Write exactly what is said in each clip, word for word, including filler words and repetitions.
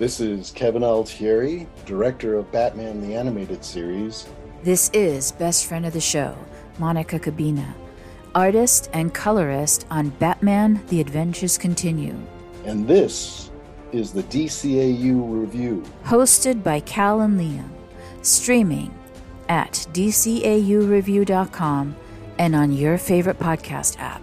This is Kevin Altieri, director of Batman the Animated Series. This is best friend of the show, Monica Kubina, artist and colorist on Batman: The Adventures Continue. And this is the D C A U Review, hosted by Cal and Liam, streaming at D C A U review dot com and on your favorite podcast app.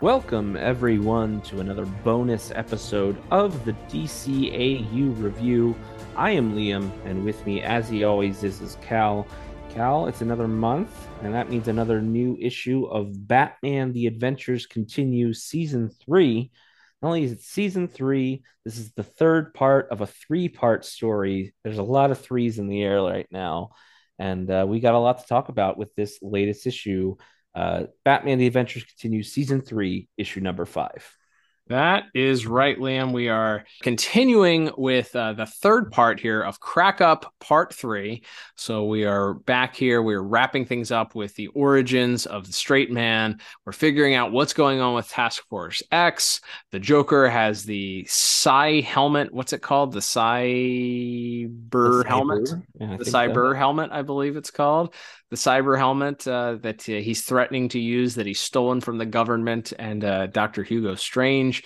Welcome, everyone, to another bonus episode of the D C A U Review. I am Liam, and with me, as he always is, is Cal. Cal, it's another month, and that means another new issue of Batman: The Adventures Continue Season three. Not only is it Season three, this is the third part of a three-part story. There's a lot of threes in the air right now, and uh, we got a lot to talk about with this latest issue. Uh, Batman: The Adventures Continue, Season three, Issue Number five. That is right, Liam. We are continuing with uh, the third part here of Crack Up Part three. So we are back here. We're wrapping things up with the origins of the Straight Man. We're figuring out what's going on with Task Force X. The Joker has the Cy helmet. What's it called? The Cyber, the cyber. helmet? Yeah, the Cyber so. helmet, I believe it's called. The cyber helmet uh, that uh, he's threatening to use, that he's stolen from the government, and uh, Doctor Hugo Strange.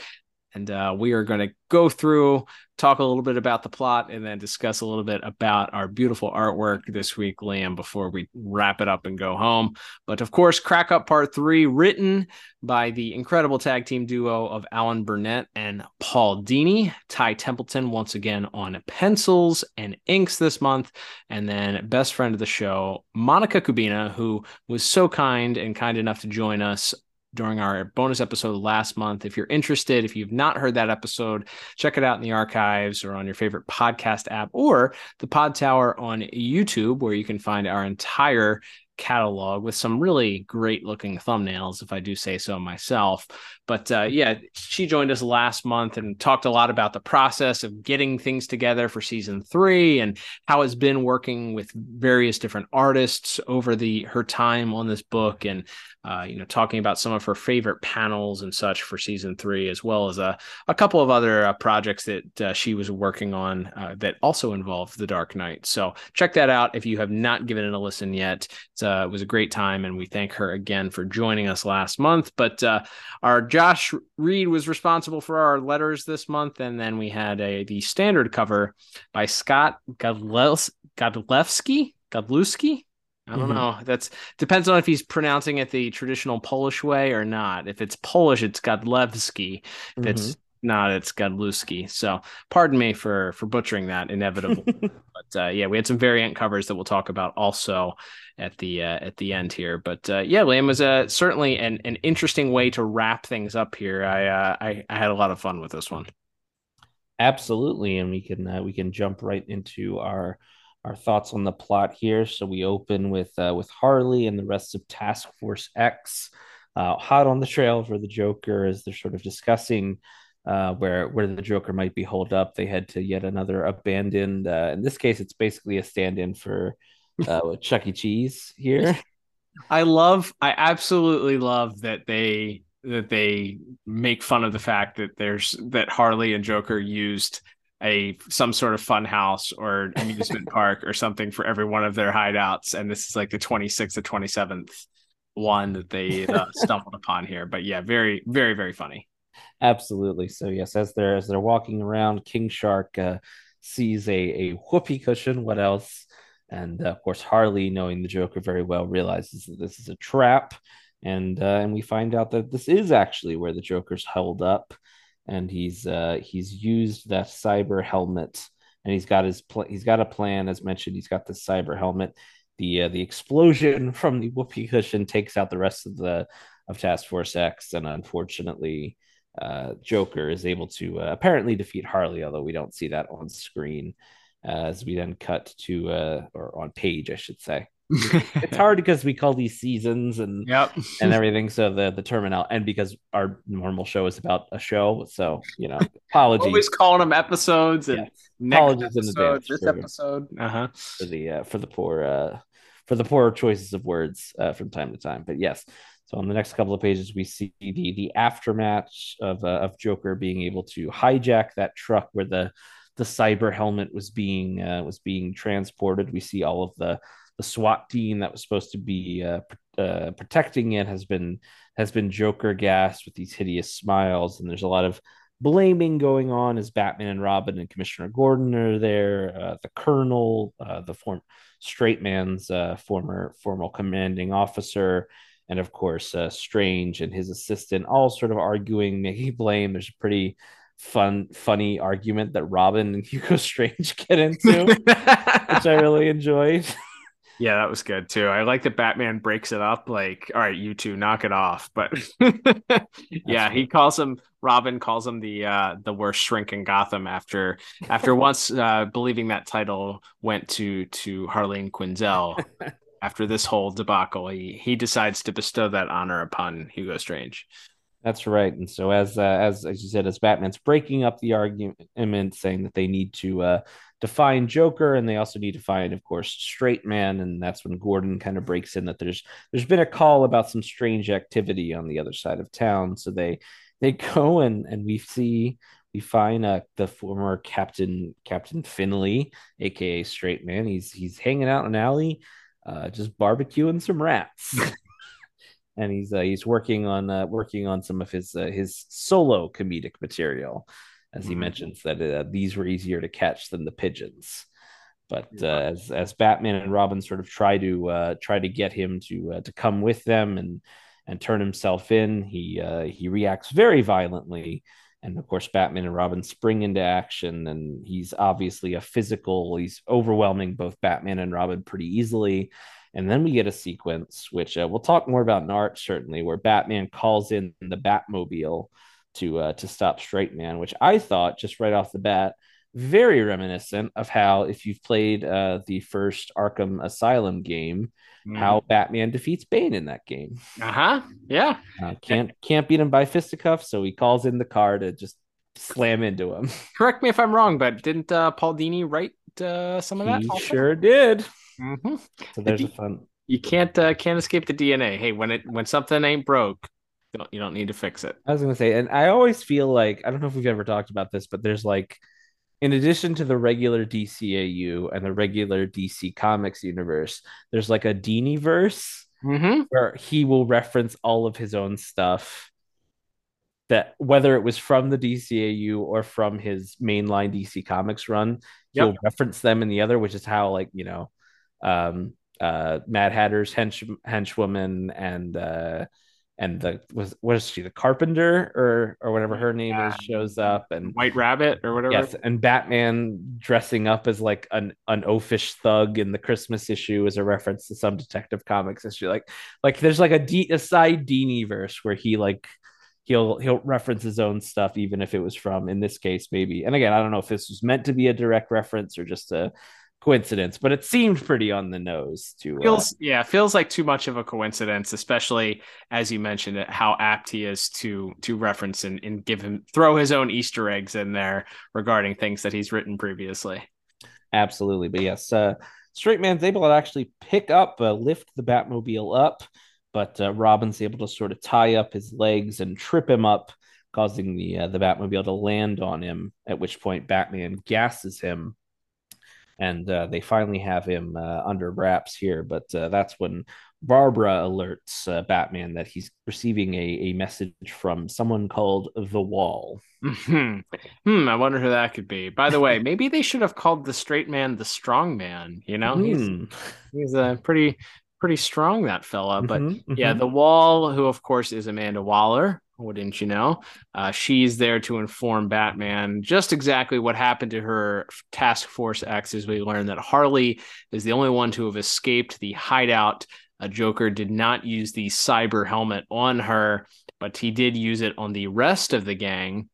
And uh, we are going to go through, talk a little bit about the plot, and then discuss a little bit about our beautiful artwork this week, Liam, before we wrap it up and go home. But of course, Crack Up Part three, written by the incredible tag team duo of Alan Burnett and Paul Dini. Ty Templeton once again on pencils and inks this month. And then best friend of the show, Monica Kubina, who was so kind and kind enough to join us during our bonus episode last month. If you're interested, if you've not heard that episode, check it out in the archives or on your favorite podcast app or the Pod Tower on YouTube, where you can find our entire catalog with some really great looking thumbnails, if I do say so myself. But uh, yeah, she joined us last month and talked a lot about the process of getting things together for season three and how it's been working with various different artists over the her time on this book, and uh, you know, talking about some of her favorite panels and such for season three, as well as a, a couple of other uh, projects that uh, she was working on uh, that also involved the Dark Knight. So check that out if you have not given it a listen yet. It's a Uh, it was a great time, and we thank her again for joining us last month. But uh, our Josh Reed was responsible for our letters this month, and then we had a the standard cover by Scott Godlewski. Godlewski? Godlewski? I don't mm-hmm. know. That's depends on if he's pronouncing it the traditional Polish way or not. If it's Polish, it's Godlewski. If mm-hmm. it's not, it's Godlewski. So pardon me for for butchering that inevitably. But uh, yeah, we had some variant covers that we'll talk about also at the uh, at the end here. But uh, yeah, Liam was uh, certainly an, an interesting way to wrap things up here. I, uh, I I had a lot of fun with this one. Absolutely, and we can uh, we can jump right into our our thoughts on the plot here. So we open with uh, with Harley and the rest of Task Force X uh, hot on the trail for the Joker as they're sort of discussing Uh, where where the Joker might be holed up. They head to yet another abandoned. Uh, in this case, it's basically a stand-in for uh, Chuck E. Cheese here. I love, I absolutely love that they that they make fun of the fact that there's that Harley and Joker used a some sort of fun house or amusement park or something for every one of their hideouts, and this is like the twenty-sixth or twenty-seventh one that they uh, stumbled upon here. But yeah, very very very funny. Absolutely. So yes, as they're as they're walking around, King Shark uh, sees a a whoopee cushion. What else? And uh, of course, Harley, knowing the Joker very well, realizes that this is a trap, and uh, and we find out that this is actually where the Joker's held up, and he's uh, he's used that cyber helmet, and he's got his pl- he's got a plan. As mentioned, he's got the cyber helmet. The uh, the explosion from the whoopee cushion takes out the rest of the of Task Force X, and unfortunately, uh, Joker is able to uh, apparently defeat Harley, although we don't see that on screen, uh, as we then cut to, uh, or on page, I should say. It's hard because we call these seasons and yep. and everything, so the the terminal, and because our normal show is about a show, so you know, apologies. Always calling them episodes and yeah. next apologies episode, this for, episode uh-huh. for the uh, for the poor uh, for the poor choices of words uh, from time to time. But yes, so on the next couple of pages we see the the aftermath of uh, of Joker being able to hijack that truck where the the cyber helmet was being uh, was being transported. We see all of the The SWAT team that was supposed to be uh, uh, protecting it has been has been Joker gassed with these hideous smiles, and there's a lot of blaming going on as Batman and Robin and Commissioner Gordon are there. Uh, the Colonel, uh, the form Straight Man's uh, former former commanding officer, and of course uh, Strange and his assistant, all sort of arguing, making blame. There's a pretty fun, funny argument that Robin and Hugo Strange get into, which I really enjoyed. Yeah, that was good too. I like that Batman breaks it up like, all right, you two knock it off. But yeah, he calls him, Robin calls him the uh, the worst shrink in Gotham after after once uh, believing that title went to to Harleen Quinzel. After this whole debacle, he, he decides to bestow that honor upon Hugo Strange. That's right. And so as uh, as as you said, as Batman's breaking up the argument, saying that they need to uh, to find Joker, and they also need to find, of course, Straight Man. And that's when Gordon kind of breaks in that there's there's been a call about some strange activity on the other side of town. So they they go and and we see we find uh, the former Captain Captain Finley, aka Straight Man. He's he's hanging out in an alley, uh, just barbecuing some rats. And he's uh, he's working on uh, working on some of his uh, his solo comedic material, as he mm-hmm. mentions that uh, these were easier to catch than the pigeons. But uh, as as Batman and Robin sort of try to uh, try to get him to uh, to come with them and and turn himself in, he uh, he reacts very violently, and of course Batman and Robin spring into action. And he's obviously a physical; he's overwhelming both Batman and Robin pretty easily. And then we get a sequence, which uh, we'll talk more about in art, certainly, where Batman calls in the Batmobile to uh, to stop Straight Man, which I thought, just right off the bat, very reminiscent of how, if you've played uh, the first Arkham Asylum game, mm. how Batman defeats Bane in that game. Uh-huh, yeah. Uh, can't, can't beat him by fisticuffs, so he calls in the car to just slam into him. Correct me if I'm wrong, but didn't uh, Paul Dini write uh, some of that? He also? Sure did. Mm-hmm. So there's a fun. You can't uh, can't escape the D N A. Hey, when it when something ain't broke, don't, you don't need to fix it. I was gonna say, and I always feel like, I don't know if we've ever talked about this, but there's like, in addition to the regular D C A U and the regular D C Comics universe, there's like a Dini-verse mm-hmm. where he will reference all of his own stuff, that whether it was from the D C A U or from his mainline D C Comics run, yep. he'll reference them in the other, which is how, like, you know. Um, uh, Mad Hatter's hench henchwoman and uh, and the was what is she the Carpenter or or whatever her name yeah. is shows up, and White Rabbit or whatever. Yes, and Batman dressing up as like an an oafish thug in the Christmas issue is a reference to some Detective Comics issue. Like like there's like a, D, a side Dini-verse where he like he'll he'll reference his own stuff, even if it was from, in this case, maybe. And again, I don't know if this was meant to be a direct reference or just a coincidence, but it seemed pretty on the nose to uh... feels yeah feels like too much of a coincidence, especially as you mentioned it, how apt he is to to reference and, and give him throw his own Easter eggs in there regarding things that he's written previously. Absolutely. But yes, uh Straight Man's able to actually pick up uh, lift the Batmobile up, but uh, Robin's able to sort of tie up his legs and trip him up, causing the uh, the Batmobile to land on him, at which point Batman gasses him. And uh, they finally have him uh, under wraps here. But uh, that's when Barbara alerts uh, Batman that he's receiving a, a message from someone called The Wall. Mm-hmm. Hmm, I wonder who that could be. By the way, maybe they should have called the Straight Man the Strong Man. You know, mm. he's, he's a pretty, pretty strong, that fella. But mm-hmm, yeah, mm-hmm. The Wall, who, of course, is Amanda Waller. Wouldn't you know? Uh, she's there to inform Batman just exactly what happened to her Task Force X, as we learn that Harley is the only one to have escaped the hideout A Joker did not use the cyber helmet on her, but he did use it on the rest of the gang.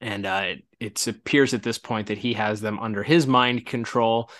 And uh, it, it appears at this point that he has them under his mind control,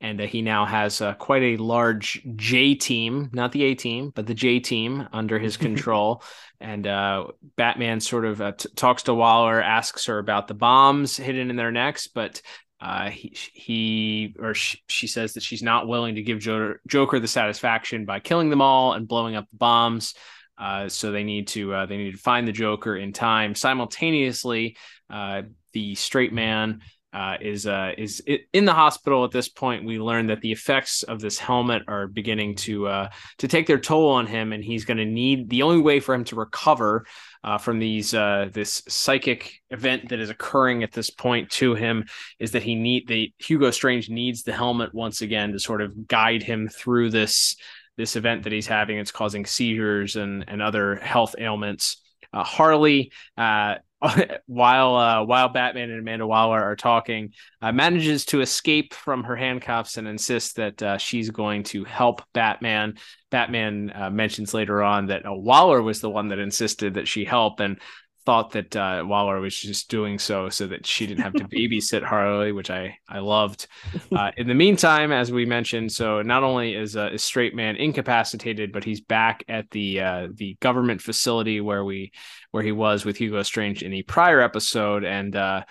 and uh, he now has uh, quite a large J team, not the A team, but the J team under his control. And uh, Batman sort of uh, t- talks to Waller, asks her about the bombs hidden in their necks, but uh, he, he or she, she says that she's not willing to give Joker, Joker the satisfaction by killing them all and blowing up the bombs. Uh, so they need to uh, they need to find the Joker in time. Simultaneously, uh, the Straight Man uh, is uh, is in the hospital at this point. We learn that the effects of this helmet are beginning to uh, to take their toll on him, and he's going to need the only way for him to recover uh, from these uh, this psychic event that is occurring at this point to him is that he need the Hugo Strange needs the helmet once again to sort of guide him through this. This event that he's having, it's causing seizures and, and other health ailments. Uh, Harley, uh, while uh, while Batman and Amanda Waller are talking, uh, manages to escape from her handcuffs and insists that uh, she's going to help Batman. Batman uh, mentions later on that uh, Waller was the one that insisted that she help and thought that uh, Waller was just doing so so that she didn't have to babysit Harley, which I I loved. Uh, in the meantime, as we mentioned, so not only is a uh, Straight Man incapacitated, but he's back at the uh, the government facility where we where he was with Hugo Strange in the prior episode, and uh,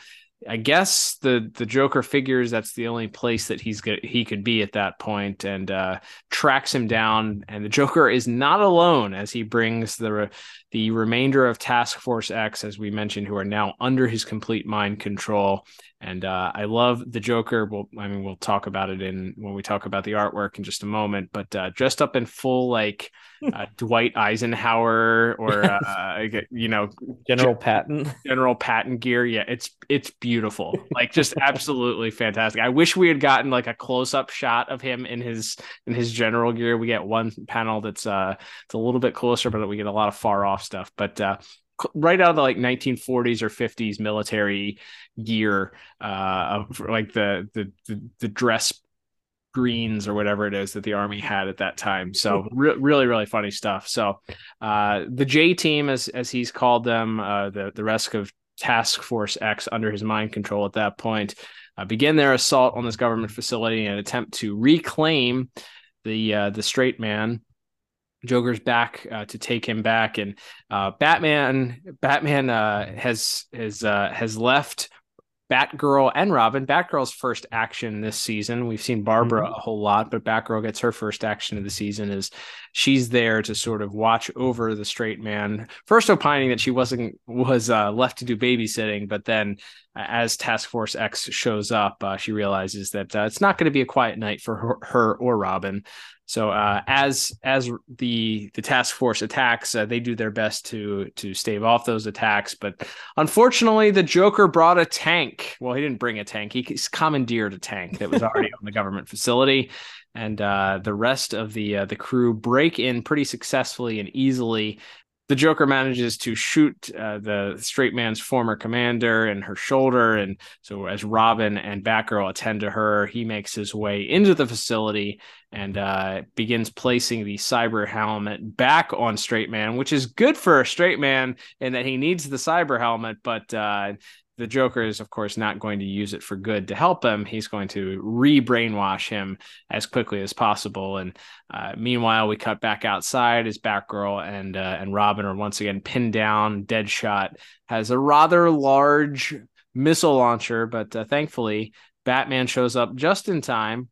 I guess the the Joker figures that's the only place that he's go- he could be at that point, and uh, tracks him down. And the Joker is not alone as he brings the re- the remainder of Task Force X, as we mentioned, who are now under his complete mind control. And uh, I love the Joker. Well, I mean, we'll talk about it in when we talk about the artwork in just a moment. But uh, dressed up in full like uh, Dwight Eisenhower or uh, you know General Patton, General Patton gear. Yeah, it's it's beautiful, like just absolutely fantastic. I wish we had gotten like a close up shot of him in his in his general gear. We get one panel that's uh it's a little bit closer, but we get a lot of far off stuff. But uh, right out of the, like nineteen forties or fifties military gear, uh, of, like the, the the the dress greens or whatever it is that the army had at that time. So re- really, really funny stuff. So uh, the J team, as as he's called them, uh, the the rest of Task Force X under his mind control at that point, uh, begin their assault on this government facility in an attempt to reclaim the uh, the Straight Man. Joker's back uh, to take him back, and uh, Batman. Batman uh, has has uh, has left Batgirl and Robin. Batgirl's first action this season. We've seen Barbara mm-hmm. a whole lot, but Batgirl gets her first action of the season. Is she's there to sort of watch over the Straight Man. First, opining that she wasn't was uh, left to do babysitting, but then uh, as Task Force X shows up, uh, she realizes that uh, it's not going to be a quiet night for her, her or Robin. So uh, as as the the task force attacks, uh, they do their best to to stave off those attacks. But unfortunately, the Joker brought a tank. Well, he didn't bring a tank. He commandeered a tank that was already on the government facility. And uh, the rest of the uh, the crew break in pretty successfully and easily. The Joker manages to shoot uh, the Straight Man's former commander in her shoulder. And so as Robin and Batgirl attend to her, he makes his way into the facility and uh, begins placing the cyber helmet back on Straight Man, which is good for a Straight Man in that he needs the cyber helmet. But uh, the Joker is, of course, not going to use it for good to help him. He's going to re-brainwash him as quickly as possible. And uh, meanwhile, we cut back outside as Batgirl and uh, and Robin are once again pinned down. Deadshot has a rather large missile launcher, but uh, thankfully, Batman shows up just in time.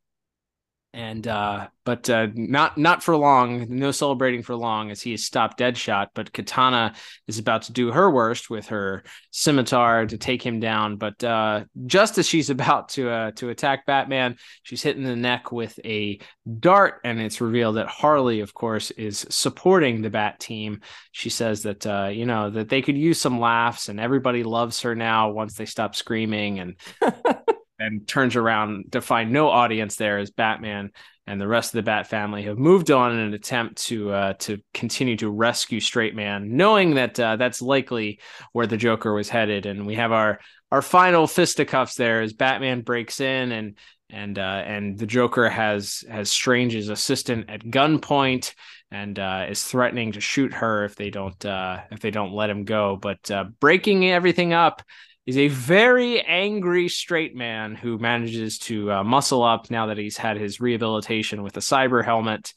And uh, but uh, not not for long, no celebrating for long as he has stopped Deadshot. But Katana is about to do her worst with her scimitar to take him down. But uh, just as she's about to uh, to attack Batman, she's hit in the neck with a dart. And it's revealed that Harley, of course, is supporting the Bat team. She says that, uh, you know, that they could use some laughs and everybody loves her now once they stop screaming and and turns around to find no audience there as Batman and the rest of the Bat family have moved on in an attempt to uh, to continue to rescue Straight Man, knowing that uh, that's likely where the Joker was headed. And we have our, our final fisticuffs there as Batman breaks in and and uh, and the Joker has has Strange's assistant at gunpoint and uh, is threatening to shoot her if they don't uh, if they don't let him go. But uh, breaking everything up is a very angry straight man who manages to uh, muscle up now that he's had his rehabilitation with a cyber helmet,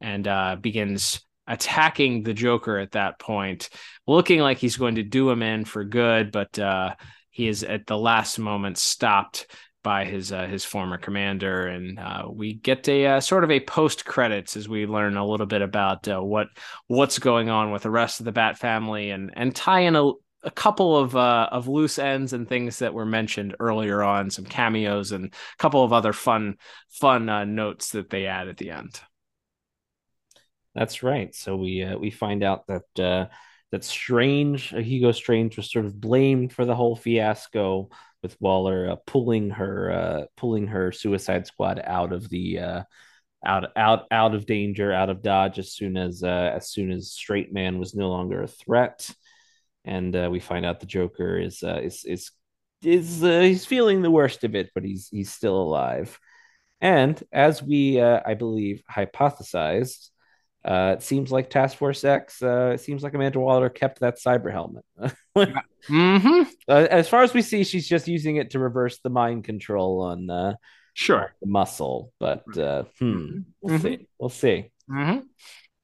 and uh, begins attacking the Joker at that point, looking like he's going to do him in for good. But uh, he is at the last moment stopped by his uh, his former commander, and uh, we get a uh, sort of a post credits as we learn a little bit about uh, what what's going on with the rest of the Bat family, and and tie in a. a couple of uh, of loose ends and things that were mentioned earlier on, some cameos and a couple of other fun, fun uh, notes that they add at the end. That's right. So we uh, we find out that uh, that Strange, uh, Hugo Strange, was sort of blamed for the whole fiasco with Waller uh, pulling her uh, pulling her Suicide Squad out of the uh, out out out of danger, out of Dodge as soon as uh, as soon as Straight Man was no longer a threat. And uh, we find out the Joker is uh, is is is uh, he's feeling the worst of it, but he's he's still alive. And as we, uh, I believe, hypothesized, uh, it seems like Task Force X. Uh, it seems like Amanda Waller kept that cyber helmet. mm-hmm. uh, as far as we see, she's just using it to reverse the mind control on uh, sure the muscle. But uh, hmm, we'll mm-hmm. see. We'll see. Mm-hmm.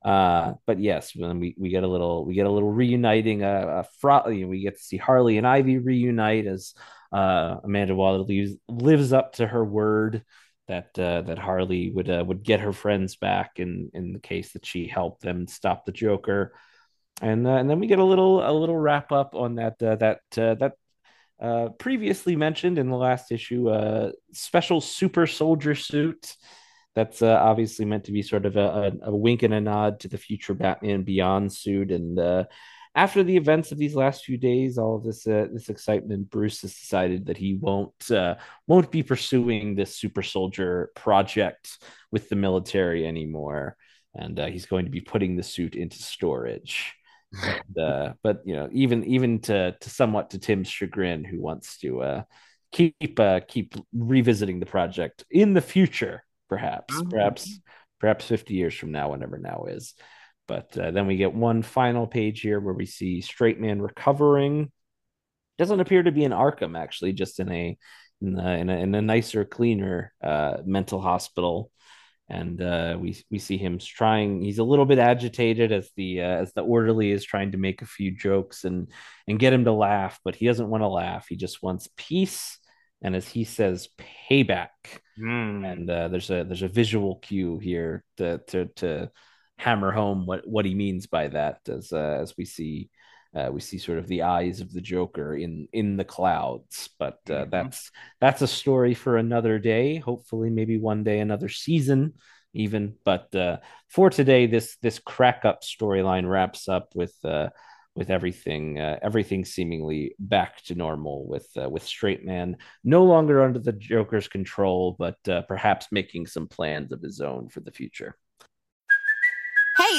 Uh, but yes, when we, we get a little we get a little reuniting. Uh, a fr- we get to see Harley and Ivy reunite as uh, Amanda Waller leaves, lives up to her word that uh, that Harley would uh, would get her friends back in, in the case that she helped them stop the Joker, and uh, and then we get a little a little wrap up on that uh, that uh, that uh, previously mentioned in the last issue uh, special super soldier suit. That's uh, obviously meant to be sort of a, a, a wink and a nod to the future Batman Beyond suit. And uh, after the events of these last few days, all of this uh, this excitement, Bruce has decided that he won't uh, won't be pursuing this super soldier project with the military anymore, and uh, he's going to be putting the suit into storage. and, uh, but you know, even even to to somewhat to Tim's chagrin, who wants to uh, keep uh, keep revisiting the project in the future. Perhaps, perhaps, perhaps fifty years from now, whenever now is. But uh, then we get one final page here where we see Straight Man recovering. Doesn't appear to be in Arkham, actually, just in a in a, in a, in a nicer, cleaner uh, mental hospital. And uh, we we see him trying. He's a little bit agitated as the uh, as the orderly is trying to make a few jokes and and get him to laugh, but he doesn't want to laugh. He just wants peace. And as he says, payback. Mm. And uh, there's a there's a visual cue here to to, to hammer home what, what he means by that. As uh, as we see uh, we see sort of the eyes of the Joker in in the clouds. But uh, mm-hmm. that's that's a story for another day. Hopefully, maybe one day, another season, even. But uh, for today, this this crack up storyline wraps up with. Uh, With everything, uh, everything seemingly back to normal, with uh, with Straight Man no longer under the Joker's control, but uh, perhaps making some plans of his own for the future. Hey,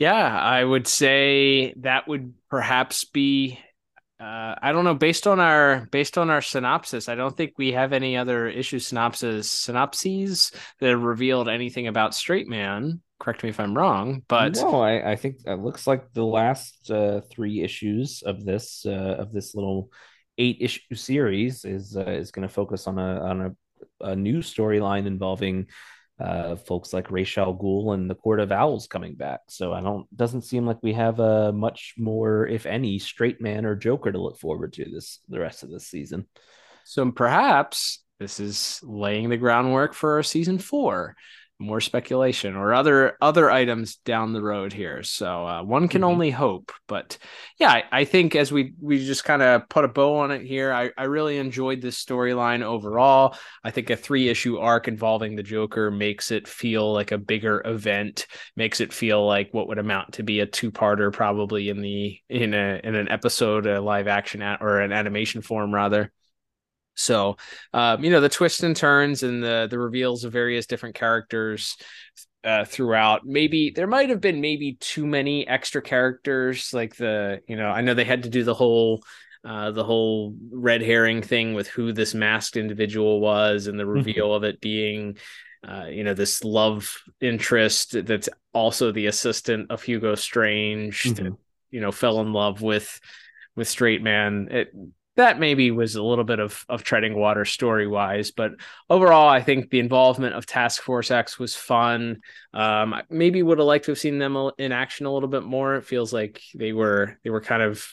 Yeah, I would say that would perhaps be, uh, I don't know, based on our based on our synopsis, I don't think we have any other issue synopses, synopses that have revealed anything about Straight Man. Correct me if I'm wrong, but no, I, I think it looks like the last uh, three issues of this uh, of this little eight issue series is uh, is going to focus on a on a, a new storyline involving. Uh, folks like Ra's al Ghul and the Court of Owls coming back, so I don't. Doesn't seem like we have a uh, much more, if any, Straight Man or Joker to look forward to this the rest of this season. So perhaps this is laying the groundwork for season four, more speculation or other other items down the road here. So uh, one can mm-hmm. only hope. But yeah, I, I think as we we just kind of put a bow on it here, I, I really enjoyed this storyline overall. I think a three issue arc involving the Joker makes it feel like a bigger event, makes it feel like what would amount to be a two parter probably in the in a in an episode, a live action at, or an animation form rather. So, um, you know, the twists and turns and the the reveals of various different characters uh, throughout. Maybe there might have been maybe too many extra characters, like the, you know, I know they had to do the whole uh, the whole red herring thing with who this masked individual was, and the reveal of it being, uh, you know, this love interest that's also the assistant of Hugo Strange, mm-hmm. that, you know, fell in love with with Straight Man. It, That maybe was a little bit of, of treading water story wise, but overall, I think the involvement of Task Force X was fun. Um, I maybe would have liked to have seen them in action a little bit more. It feels like they were they were kind of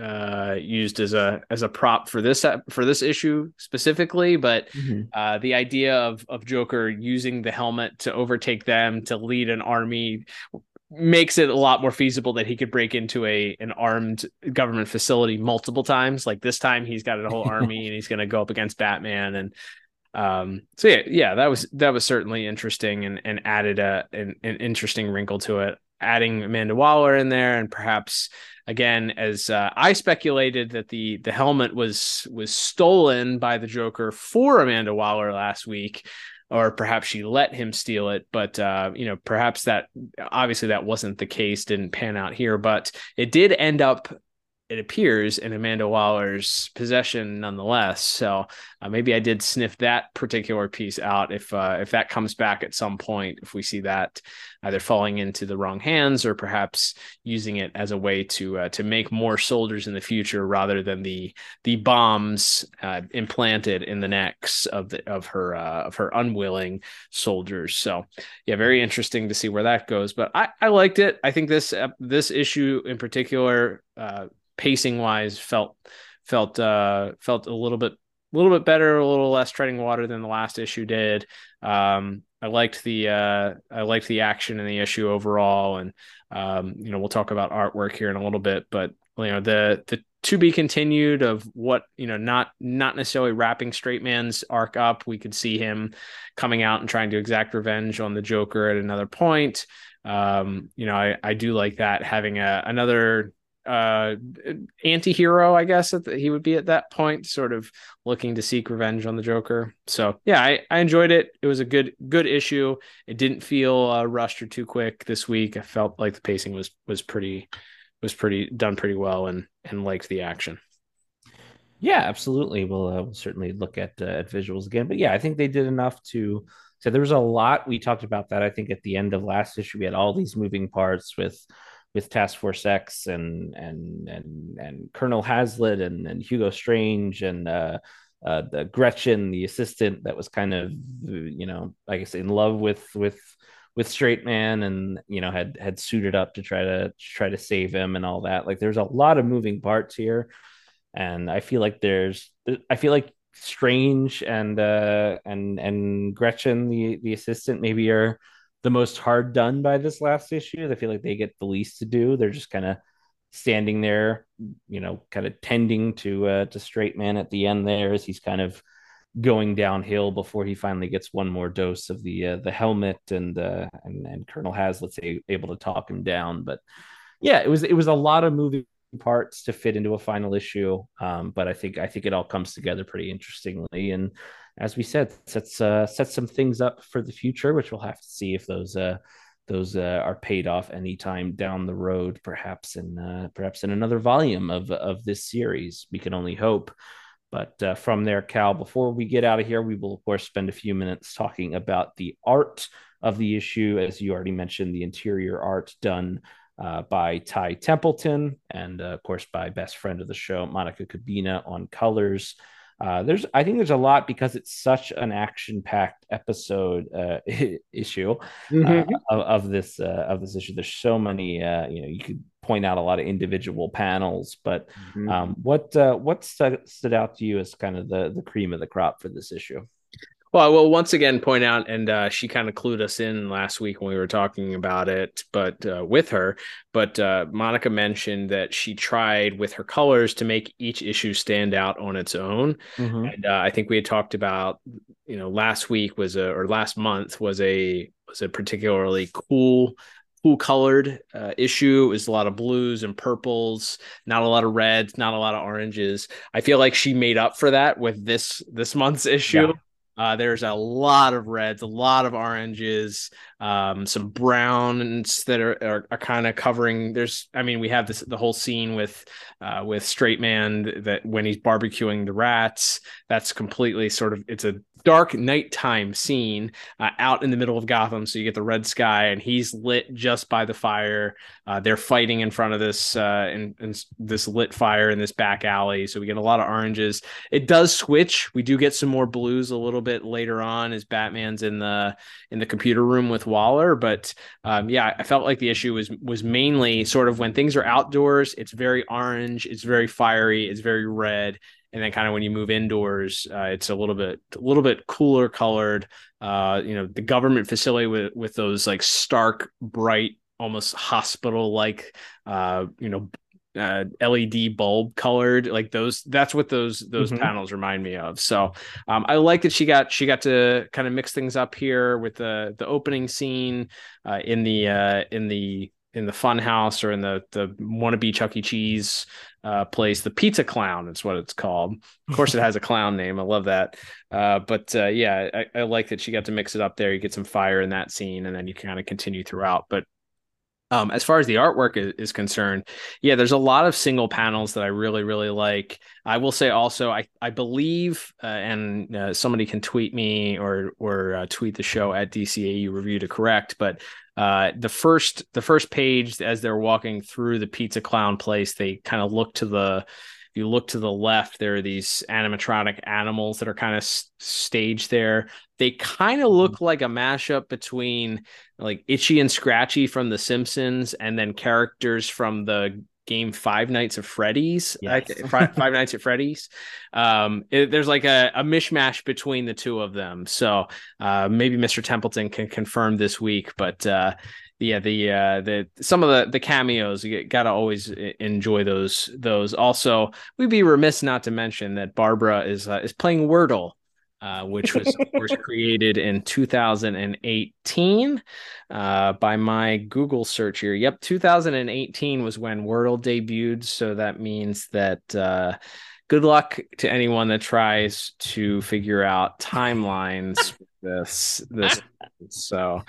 uh, used as a as a prop for this for this issue specifically. But mm-hmm. uh, the idea of of Joker using the helmet to overtake them, to lead an army, makes it a lot more feasible that he could break into a an armed government facility multiple times. Like this time he's got a whole army and he's going to go up against Batman. And um, so, yeah, yeah, that was that was certainly interesting and, and added a, an, an interesting wrinkle to it. Adding Amanda Waller in there, and perhaps again, as uh, I speculated that the the helmet was was stolen by the Joker for Amanda Waller last week. Or perhaps she let him steal it. But, uh, you know, perhaps that obviously that wasn't the case, didn't pan out here, but it did end up, it appears, in Amanda Waller's possession nonetheless. So uh, maybe I did sniff that particular piece out. If uh, if that comes back at some point, if we see that either falling into the wrong hands or perhaps using it as a way to uh, to make more soldiers in the future rather than the the bombs uh, implanted in the necks of the, of her uh, of her unwilling soldiers. So yeah, very interesting to see where that goes. But I, I liked it. I think this uh, this issue in particular, uh, pacing wise, felt felt uh, felt a little bit a little bit better, a little less treading water than the last issue did. Um, I liked the uh, I liked the action in the issue overall, and um, you know, we'll talk about artwork here in a little bit, but you know, the the to be continued of what, you know, not not necessarily wrapping Straight Man's arc up. We could see him coming out and trying to exact revenge on the Joker at another point. Um, you know, I I do like that, having a another uh anti-hero, I guess that he would be at that point, sort of looking to seek revenge on the Joker. So yeah, I, I enjoyed it. It was a good good issue. It didn't feel uh, rushed or too quick this week. I felt like the pacing was was pretty was pretty done pretty well, and and liked the action. Yeah, absolutely. We'll, uh, we'll certainly look at, uh, at visuals again, but yeah, I think they did enough to. So there was a lot we talked about that. I think at the end of last issue, we had all these moving parts with. with Task Force X and and and and Colonel Hazlitt and, and Hugo Strange and uh, uh, the Gretchen, the assistant that was kind of, you know, I guess in love with with with Straight Man, and you know, had had suited up to try to, to try to save him and all that. Like there's a lot of moving parts here, and I feel like there's I feel like Strange and uh, and and Gretchen, the the assistant, maybe are the most hard done by this last issue. I feel like they get the least to do. They're just kind of standing there, you know, kind of tending to uh, to Straight Man at the end there as he's kind of going downhill before he finally gets one more dose of the uh, the helmet, and uh, and and Colonel Hazlitt's a- able to talk him down. But yeah, it was it was a lot of moving parts to fit into a final issue, um, but I think I think it all comes together pretty interestingly, and as we said, sets uh, sets some things up for the future, which we'll have to see if those uh, those uh, are paid off anytime down the road, perhaps in uh, perhaps in another volume of of this series. We can only hope. But uh, from there, Cal, before we get out of here, we will of course spend a few minutes talking about the art of the issue, as you already mentioned, the interior art done Uh, by Ty Templeton, and uh, of course by best friend of the show, Monica Kubina, on colors. Uh, there's, I think, there's a lot because it's such an action-packed episode uh, issue mm-hmm. uh, of, of this uh, of this issue. There's so many, uh, you know, you could point out a lot of individual panels, but mm-hmm. um, what uh, what st- stood out to you as kind of the the cream of the crop for this issue? Well, I will once again point out, and uh, she kind of clued us in last week when we were talking about it, but uh, with her, but uh, Monica mentioned that she tried with her colors to make each issue stand out on its own. Mm-hmm. And uh, I think we had talked about, you know, last week was a, or last month was a, was a particularly cool cool colored uh, issue. It was a lot of blues and purples, not a lot of reds, not a lot of oranges. I feel like she made up for that with this, this month's issue. Yeah. Uh, there's a lot of reds, a lot of oranges, um, some browns that are are, are kind of covering. There's, I mean, we have this the whole scene with uh, with Straight Man that when he's barbecuing the rats, that's completely sort of, it's a dark nighttime scene uh, out in the middle of Gotham. So you get the red sky and he's lit just by the fire. Uh, they're fighting in front of this uh, in, in this lit fire in this back alley. So we get a lot of oranges. It does switch. We do get some more blues a little bit. Bit later on as Batman's in the in the computer room with Waller, but um, yeah, I felt like the issue was was mainly sort of when things are outdoors, it's very orange, it's very fiery, it's very red, and then kind of when you move indoors, uh, it's a little bit a little bit cooler colored. Uh, you know, the government facility with with those like stark, bright, almost hospital like, uh, you know. Uh, L E D bulb colored, like those, that's what those those mm-hmm. panels remind me of. So um, I like that she got she got to kind of mix things up here with the the opening scene uh, in the uh, in the in the fun house or in the the wannabe Chuck E. Cheese uh, place, the Pizza Clown is what it's called. Of course, it has a clown name. I love that. Uh, but uh, yeah, I, I like that she got to mix it up there. You get some fire in that scene, and then you kind of continue throughout. But Um, as far as the artwork is, is concerned, yeah, there's a lot of single panels that I really, really like. I will say also, I, I believe, uh, and uh, somebody can tweet me or or uh, tweet the show at D C A U Review to correct, but uh, the first the first page as they're walking through the Pizza Clown place, they kind of look to the. If you look to the left, there are these animatronic animals that are kind of s- staged there. They kind of look like a mashup between like Itchy and Scratchy from The Simpsons and then characters from the game Five Nights at Freddy's. Yes. I, Five Nights at Freddy's. Um, it, there's like a, a mishmash between the two of them. So uh, maybe Mister Templeton can confirm this week, but uh, yeah, the uh, the some of the, the cameos, you gotta always enjoy those. Those also, we'd be remiss not to mention that Barbara is uh, is playing Wordle, uh, which was of course created in two thousand eighteen uh, by my Google search here. Yep, two thousand eighteen was when Wordle debuted, so that means that. Uh, Good luck to anyone that tries to figure out timelines with this. This so,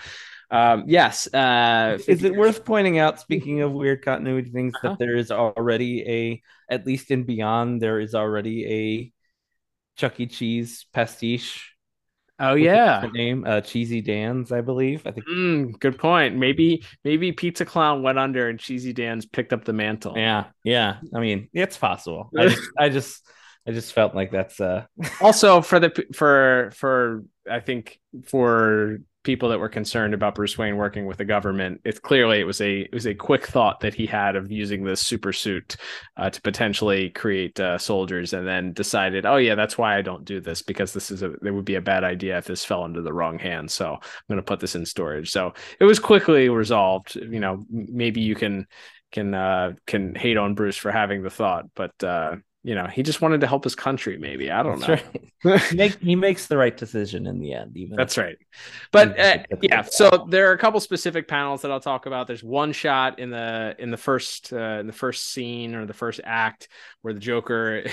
um, yes. Uh, is it worth pointing out, speaking of weird continuity things, uh-huh. that there is already a, at least in Beyond, there is already a Chuck E. Cheese pastiche. Oh yeah, name uh, Cheesy Dan's, I believe. I think. Mm, good point. Maybe maybe Pizza Clown went under and Cheesy Dan's picked up the mantle. Yeah, yeah. I mean, it's possible. I just, I just, I just felt like that's uh... also for the for for I think for people that were concerned about Bruce Wayne working with the government. It's clearly it was a it was a quick thought that he had of using this super suit uh, to potentially create uh, soldiers, and then decided, oh yeah, that's why I don't do this, because this is a it would be a bad idea if this fell into the wrong hands. So I'm going to put this in storage. So it was quickly resolved. You know, maybe you can can uh, can hate on Bruce for having the thought, but uh, you know, he just wanted to help his country. Maybe I don't that's know. Right. He, make, he makes the right decision in the end. Even that's right. But uh, yeah, so there are a couple specific panels that I'll talk about. There's one shot in the in the first uh, in the first scene or the first act where the Joker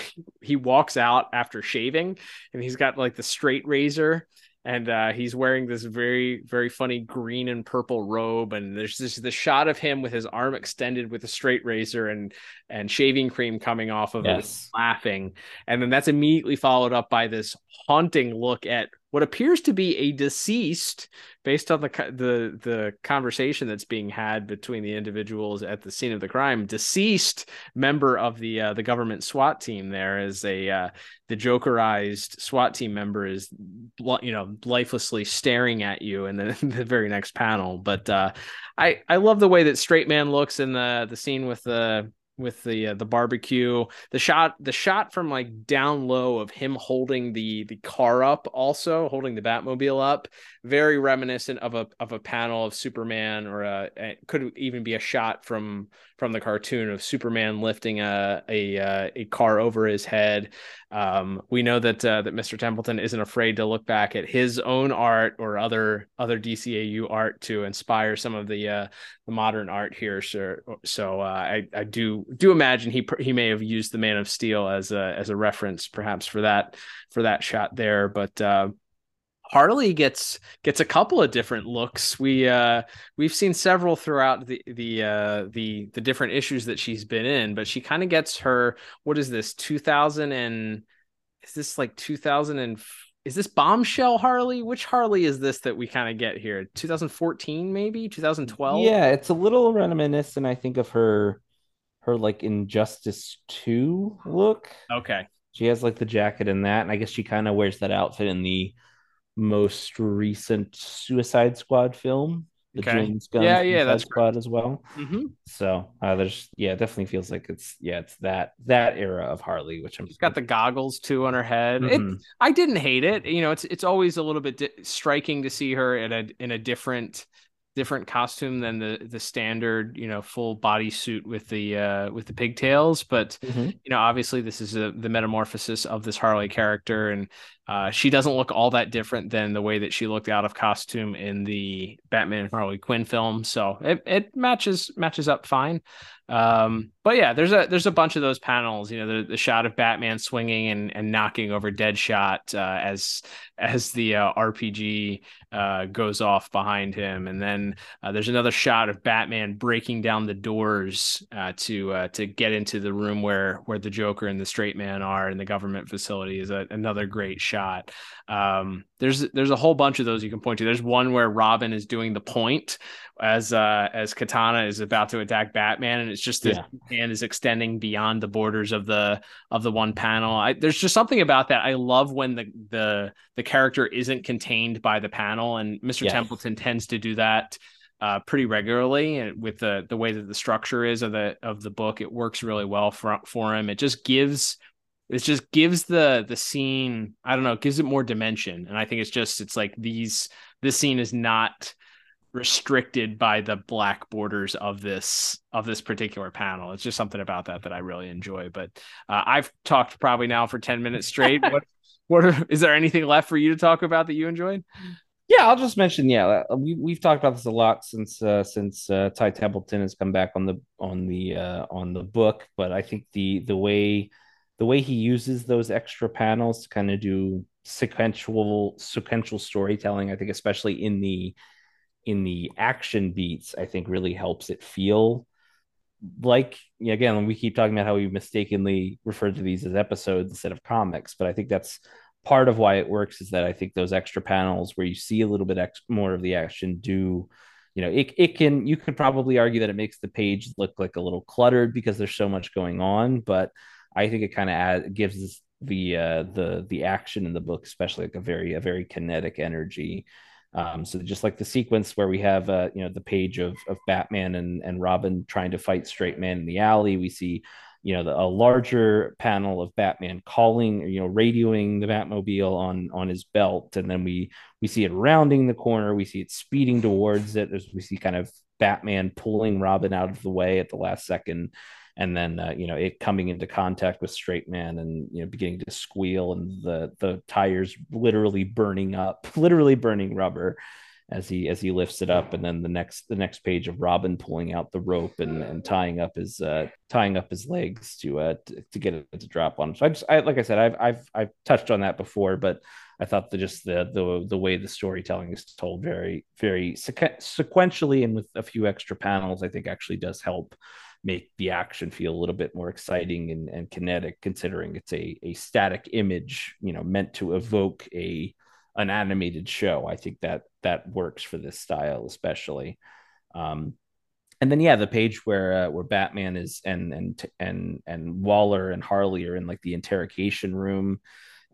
he walks out after shaving and he's got like the straight razor. And uh, he's wearing this very, very funny green and purple robe. And there's this the shot of him with his arm extended with a straight razor and and shaving cream coming off of yes. it, laughing. And then that's immediately followed up by this haunting look at what appears to be a deceased based on the the the conversation that's being had between the individuals at the scene of the crime. Deceased member of the uh, the government SWAT team there is a uh, the Jokerized SWAT team member is, you know, lifelessly staring at you in the, the very next panel. But uh, I I love the way that Straight Man looks in the the scene with the with the uh, the barbecue, the shot the shot from like down low of him holding the the car up, also holding the Batmobile up, very reminiscent of a of a panel of Superman, or a, it could even be a shot from from the cartoon of Superman lifting a a a car over his head. Um, we know that uh, that Mister Templeton isn't afraid to look back at his own art or other other D C A U art to inspire some of the uh, the modern art here. So, so uh, I I do do imagine he he may have used the Man of Steel as a as a reference, perhaps for that for that shot there. But uh, Harley gets gets a couple of different looks. We uh, we've seen several throughout the the uh, the the different issues that she's been in, but she kind of gets her, what is this, two thousand and is this like two thousand four? Is this bombshell Harley? Which Harley is this that we kind of get here? twenty fourteen, maybe twenty twelve. Yeah, it's a little reminiscent, I think, of her, her like Injustice two look. Okay, she has like the jacket in that, and I guess she kind of wears that outfit in the most recent Suicide Squad film, the okay. James Gunn yeah, yeah, Suicide that's Squad great. As well. Mm-hmm. So uh, there's yeah, it definitely feels like it's yeah, it's that that era of Harley, which I'm. She's got the goggles too on her head. Mm-hmm. It, I didn't hate it. You know, it's it's always a little bit di- striking to see her in a in a different. different costume than the the standard, you know, full body suit with the uh with the pigtails, but mm-hmm. you know, obviously this is a, the metamorphosis of this Harley character, and uh she doesn't look all that different than the way that she looked out of costume in the Batman and Harley Quinn film, so it, it matches matches up fine. Um but yeah, there's a there's a bunch of those panels, you know, the, the shot of Batman swinging and and knocking over Deadshot uh, as as the uh, R P G uh goes off behind him, and then uh, there's another shot of Batman breaking down the doors uh to uh to get into the room where where the Joker and the Straight Man are in the government facility is a, another great shot. Um there's there's a whole bunch of those you can point to. There's one where Robin is doing the point as uh as Katana is about to attack Batman, and it's just this yeah. hand is extending beyond the borders of the of the one panel. I, there's just something about that. I love when the the the character isn't contained by the panel, and Mister yeah. Templeton tends to do that uh pretty regularly, and with the the way that the structure is of the of the book, it works really well for for him. It just gives it just gives the the scene, I don't know, it gives it more dimension, and I think it's just it's like these this scene is not restricted by the black borders of this of this particular panel. It's just something about that that I really enjoy. But uh, I've talked probably now for ten minutes straight. what what are, is there anything left for you to talk about that you enjoyed? Yeah, I'll just mention yeah we we've talked about this a lot since uh, since uh, Ty Templeton has come back on the on the uh, on the book, but I think the the way the way he uses those extra panels to kind of do sequential sequential storytelling, I think especially in the in the action beats, I think really helps it feel like, again, when we keep talking about how we mistakenly refer to these as episodes instead of comics, but I think that's part of why it works, is that I think those extra panels where you see a little bit ex- more of the action do, you know, it it can, you could probably argue that it makes the page look like a little cluttered because there's so much going on, but I think it kind of gives us the, uh, the, the action in the book, especially like a very, a very kinetic energy. Um, so just like the sequence where we have, uh, you know, the page of, of Batman and, and Robin trying to fight Straight Man in the alley, we see, you know, the, a larger panel of Batman calling, you know, radioing the Batmobile on, on his belt. And then we, we see it rounding the corner. We see it speeding towards it. As we see kind of Batman pulling Robin out of the way at the last second. And then, uh, you know, it coming into contact with Straight Man and, you know, beginning to squeal, and the the tires literally burning up, literally burning rubber as he as he lifts it up. And then the next the next page of Robin pulling out the rope and, and tying up his uh, tying up his legs to uh to, to get it to drop on him. So I just I, like I said, I've I've I've touched on that before, but I thought that just the the the way the storytelling is told very very sequ- sequentially and with a few extra panels, I think actually does help make the action feel a little bit more exciting and, and kinetic, considering it's a, a static image, you know, meant to evoke a an animated show. I think that that works for this style especially. Um, and then yeah, the page where uh, where Batman is and and and and Waller and Harley are in like the interrogation room,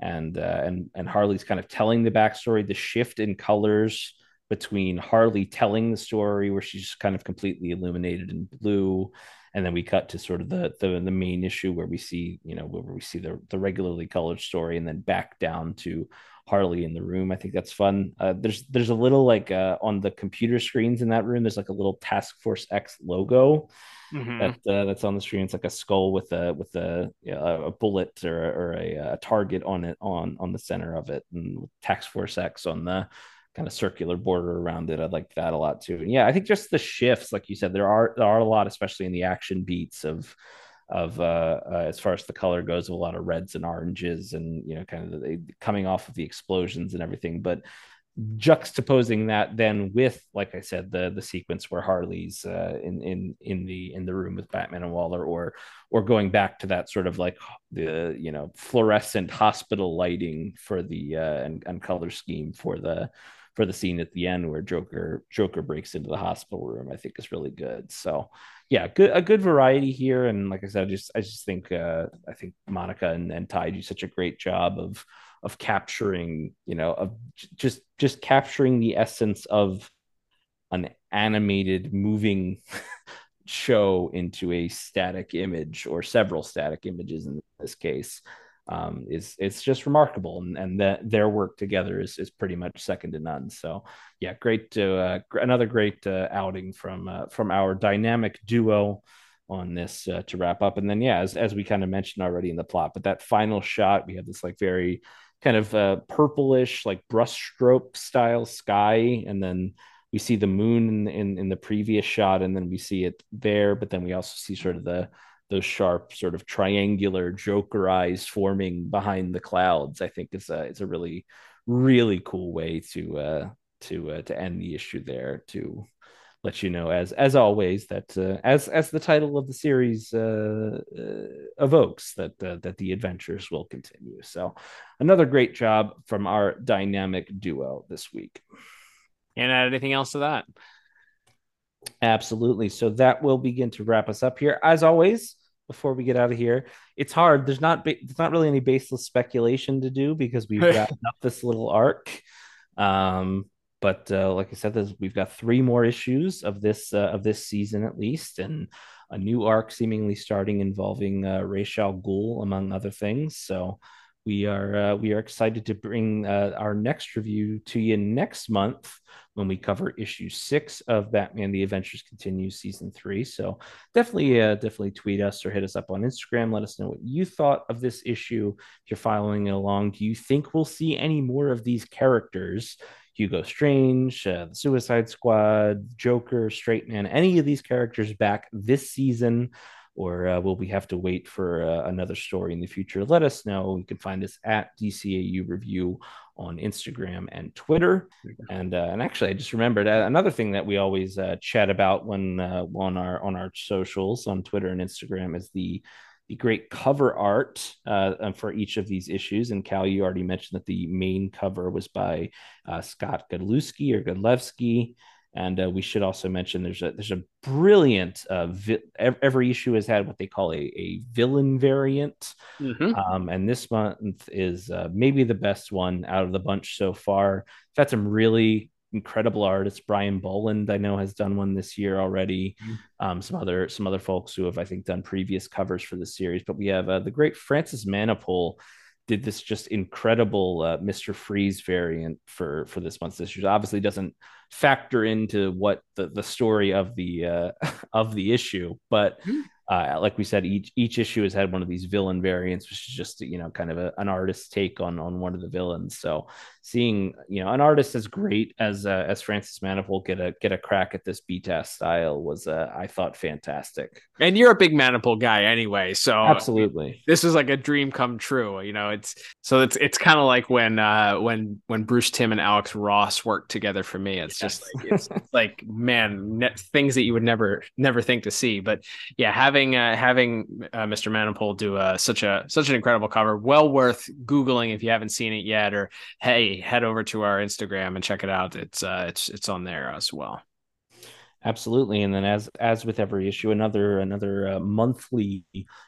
and uh, and and Harley's kind of telling the backstory. The shift in colors between Harley telling the story, where she's kind of completely illuminated in blue, And then we cut to sort of the the, the main issue where we see, you know, where we see the, the regularly colored story, and then back down to Harley in the room. I think that's fun. Uh, there's there's a little like uh, on the computer screens in that room, there's like a little Task Force X logo mm-hmm. that uh, that's on the screen. It's like a skull with a with a a bullet or or a, a target on it on on the center of it, and Task Force X on the kind of circular border around it. I like that a lot too. And yeah, I think just the shifts, like you said, there are there are a lot, especially in the action beats of. of uh, uh as far as the color goes, a lot of reds and oranges, and you know, kind of the, coming off of the explosions and everything, but juxtaposing that then with, like I said, the the sequence where Harley's uh in in in the in the room with Batman and Waller, or or going back to that sort of like the, you know, fluorescent hospital lighting for the uh and, and color scheme for the for the scene at the end where Joker Joker breaks into the hospital room, I think is really good. So yeah, good a good variety here. And like I said, I just I just think uh, I think Monica and, and Ty do such a great job of of capturing, you know, of just just capturing the essence of an animated moving show into a static image, or several static images in this case. Um, is it's just remarkable, and and that their work together is is pretty much second to none. So yeah, great to uh, gr- another great uh, outing from uh, from our dynamic duo on this uh, to wrap up. And then yeah, as as we kind of mentioned already in the plot, but that final shot, we have this like very kind of uh, purplish, like brushstroke style sky, and then we see the moon in, in in the previous shot, and then we see it there, but then we also see sort of the those sharp sort of triangular Joker eyes forming behind the clouds. I think it's a it's a really really cool way to uh, to uh, to end the issue there, to let you know, as as always, that uh, as as the title of the series uh, uh, evokes, that uh, that the adventures will continue. So another great job from our dynamic duo this week. And add anything else to that? Absolutely. So that will begin to wrap us up here. As always, before we get out of here, it's hard. There's not ba- there's not really any baseless speculation to do because we've wrapped up this little arc. Um, but uh, like I said, we've got three more issues of this uh, of this season at least, and a new arc seemingly starting involving uh, Ra's al Ghul, among other things. So we are uh, we are excited to bring uh, our next review to you next month, when we cover issue six of Batman: The Adventures Continue, season three. So definitely, uh, definitely tweet us or hit us up on Instagram. Let us know what you thought of this issue. If you're following along, do you think we'll see any more of these characters? Hugo Strange, uh, the Suicide Squad, Joker, Straight Man, any of these characters back this season? Or uh, will we have to wait for uh, another story in the future? Let us know. You can find us at D C A U Review on Instagram and Twitter. And uh, and actually, I just remembered another thing that we always uh, chat about when uh, on our on our socials, on Twitter and Instagram, is the the great cover art uh, for each of these issues. And Cal, you already mentioned that the main cover was by uh, Scott Godlewski or Godlewski. And uh, we should also mention there's a there's a brilliant uh, vi- every issue has had what they call a, a villain variant, mm-hmm. um, and this month is uh, maybe the best one out of the bunch so far. It's had some really incredible artists. Brian Boland, I know, has done one this year already. Mm-hmm. Um, some other some other folks who have, I think, done previous covers for the series. But we have uh, the great Francis Manapul. Did this just incredible uh, Mister Freeze variant for, for this month's issue. Obviously doesn't factor into what the, the story of the uh, of the issue, but uh, like we said, each each issue has had one of these villain variants, which is just, you know, kind of a, an artist's take on on one of the villains. So seeing, you know, an artist as great as uh, as Francis Manapul get a get a crack at this B T A S style was uh, I thought fantastic. And you're a big Manapul guy anyway, so absolutely, this is like a dream come true. You know, it's so it's it's kind of like when uh, when when Bruce Timm and Alex Ross worked together for me. It's yes. just like it's like man, ne- things that you would never never think to see. But yeah, having uh, having uh, Mister Manapul do uh, such a such an incredible cover, well worth Googling if you haven't seen it yet, or hey, head over to our Instagram and check it out. It's uh, it's it's on there as well. Absolutely. And then as as with every issue, another another uh, monthly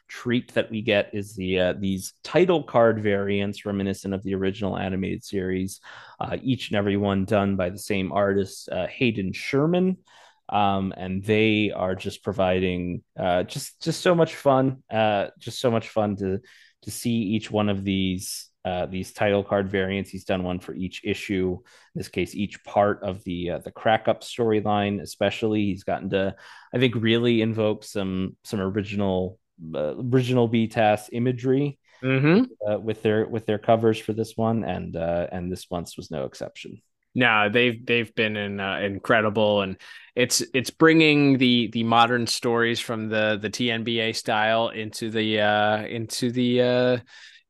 treat that we get is the uh, these title card variants reminiscent of the original animated series. Uh, each and every one done by the same artist, uh, Hayden Sherman. Um, and they are just providing uh, just just so much fun, uh, just so much fun to to see each one of these uh, these title card variants. He's done one for each issue. In this case, each part of the uh, the Crack Up storyline, especially. He's gotten to, I think, really invoke some some original uh, original B T A S imagery mm-hmm. uh, with their with their covers for this one, and uh, and this month's was no exception. No, they've they've been in, uh, incredible, and it's it's bringing the the modern stories from the the T N B A style into the uh, into the uh,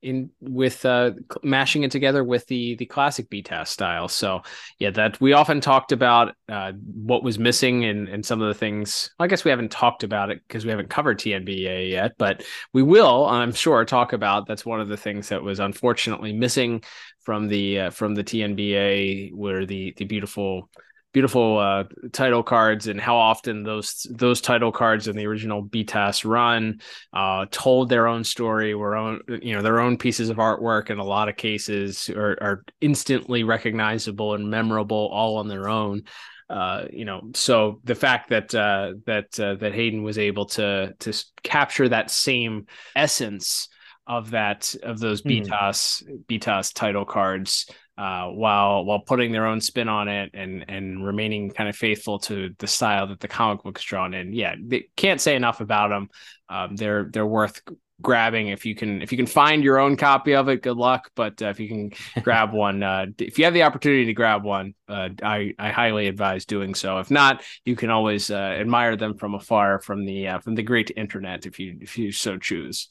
in with uh, mashing it together with the the classic B T A S style. So yeah, that we often talked about uh, what was missing and and some of the things. Well, I guess we haven't talked about it because we haven't covered T N B A yet, but we will, I'm sure, talk about. That's one of the things that was unfortunately missing from the uh, from the T N B A, where the the beautiful beautiful uh, title cards, and how often those those title cards in the original B T A S run uh, told their own story, were own you know their own pieces of artwork. In a lot of cases, are, are instantly recognizable and memorable all on their own. Uh, you know, so the fact that uh, that uh, that Hayden was able to to capture that same essence of that of those B T A S mm. B T A S title cards uh while while putting their own spin on it and and remaining kind of faithful to the style that the comic book's drawn in. Yeah, they can't say enough about them. Um they're they're worth grabbing if you can if you can find your own copy of it. Good luck, but uh, if you can grab one, uh if you have the opportunity to grab one, uh i i highly advise doing so. If not, you can always uh, admire them from afar from the uh, from the great internet if you if you so choose.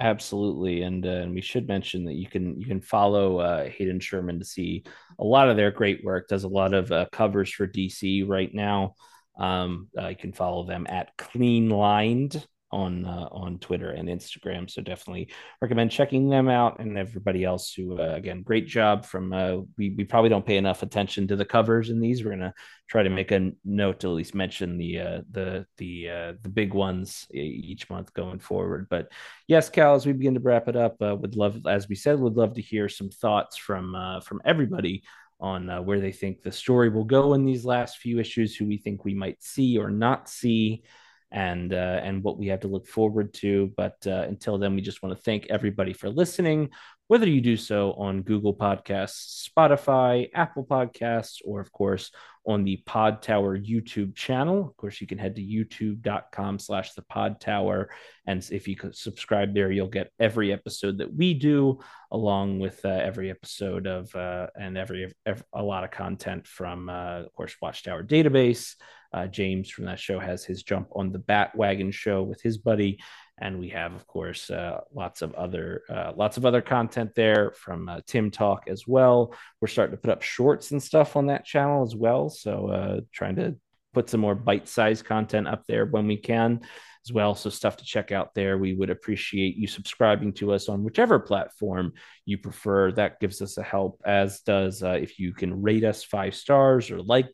Absolutely, and uh, and we should mention that you can you can follow uh, Hayden Sherman to see a lot of their great work. Does a lot of uh, covers for D C right now. Um, uh, you can follow them at Clean Lined on uh, on Twitter and Instagram. So definitely recommend checking them out, and everybody else who uh, again, great job from. Uh, we we probably don't pay enough attention to the covers in these. We're gonna try to make a note to at least mention the uh, the the uh, the big ones each month going forward. But yes, Cal, as we begin to wrap it up, uh, would love, as we said, would love to hear some thoughts from uh, from everybody on uh, where they think the story will go in these last few issues, who we think we might see or not see, and uh, and what we have to look forward to. But uh, until then, we just want to thank everybody for listening, whether you do so on Google Podcasts, Spotify, Apple Podcasts, or of course on the Pod Tower YouTube channel. Of course, you can head to youtube.com slash the Pod Tower. And if you could subscribe there, you'll get every episode that we do, along with uh, every episode of uh, and every, every a lot of content from, uh, of course, Watchtower Database. Uh, James from that show has his Jump on the Batwagon show with his buddy. And we have, of course, uh, lots of other uh, lots of other content there from uh, Tim Talk as well. We're starting to put up shorts and stuff on that channel as well. So uh, trying to put some more bite-sized content up there when we can as well. So stuff to check out there. We would appreciate you subscribing to us on whichever platform you prefer. That gives us a help, as does uh, if you can rate us five stars or like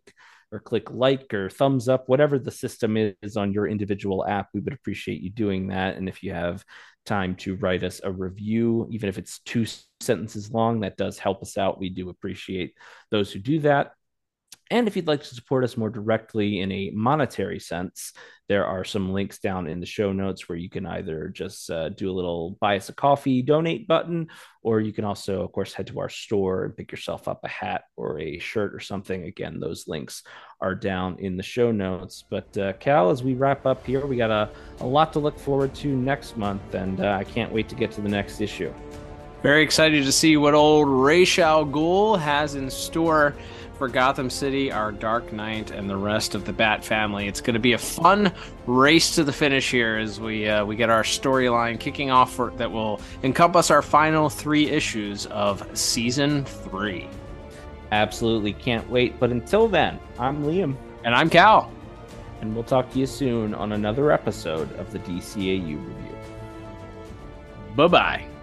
or click like or thumbs up, whatever the system is on your individual app. We would appreciate you doing that. And if you have time to write us a review, even if it's two sentences long, that does help us out. We do appreciate those who do that. And if you'd like to support us more directly in a monetary sense, there are some links down in the show notes where you can either just uh, do a little buy us a coffee, donate button, or you can also, of course, head to our store and pick yourself up a hat or a shirt or something. Again, those links are down in the show notes. But uh, Cal, as we wrap up here, we got a, a lot to look forward to next month, and uh, I can't wait to get to the next issue. Very excited to see what old Ra's al Ghul has in store for Gotham City, our Dark Knight, and the rest of the Bat family. It's going to be a fun race to the finish here as we uh, we get our storyline kicking off for, that will encompass our final three issues of season three. Absolutely can't wait. But until then, I'm Liam. And I'm Cal. And we'll talk to you soon on another episode of the D C A U Review. Bye-bye.